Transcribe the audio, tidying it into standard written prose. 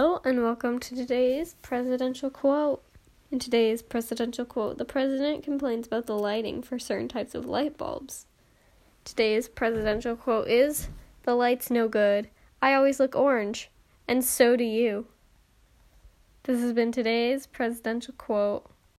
Hello and welcome to today's presidential quote. In today's presidential quote, the president complains about the lighting for certain types of light bulbs. Today's presidential quote is, "The light's no good. I always look orange. And so do you." This has been today's presidential quote.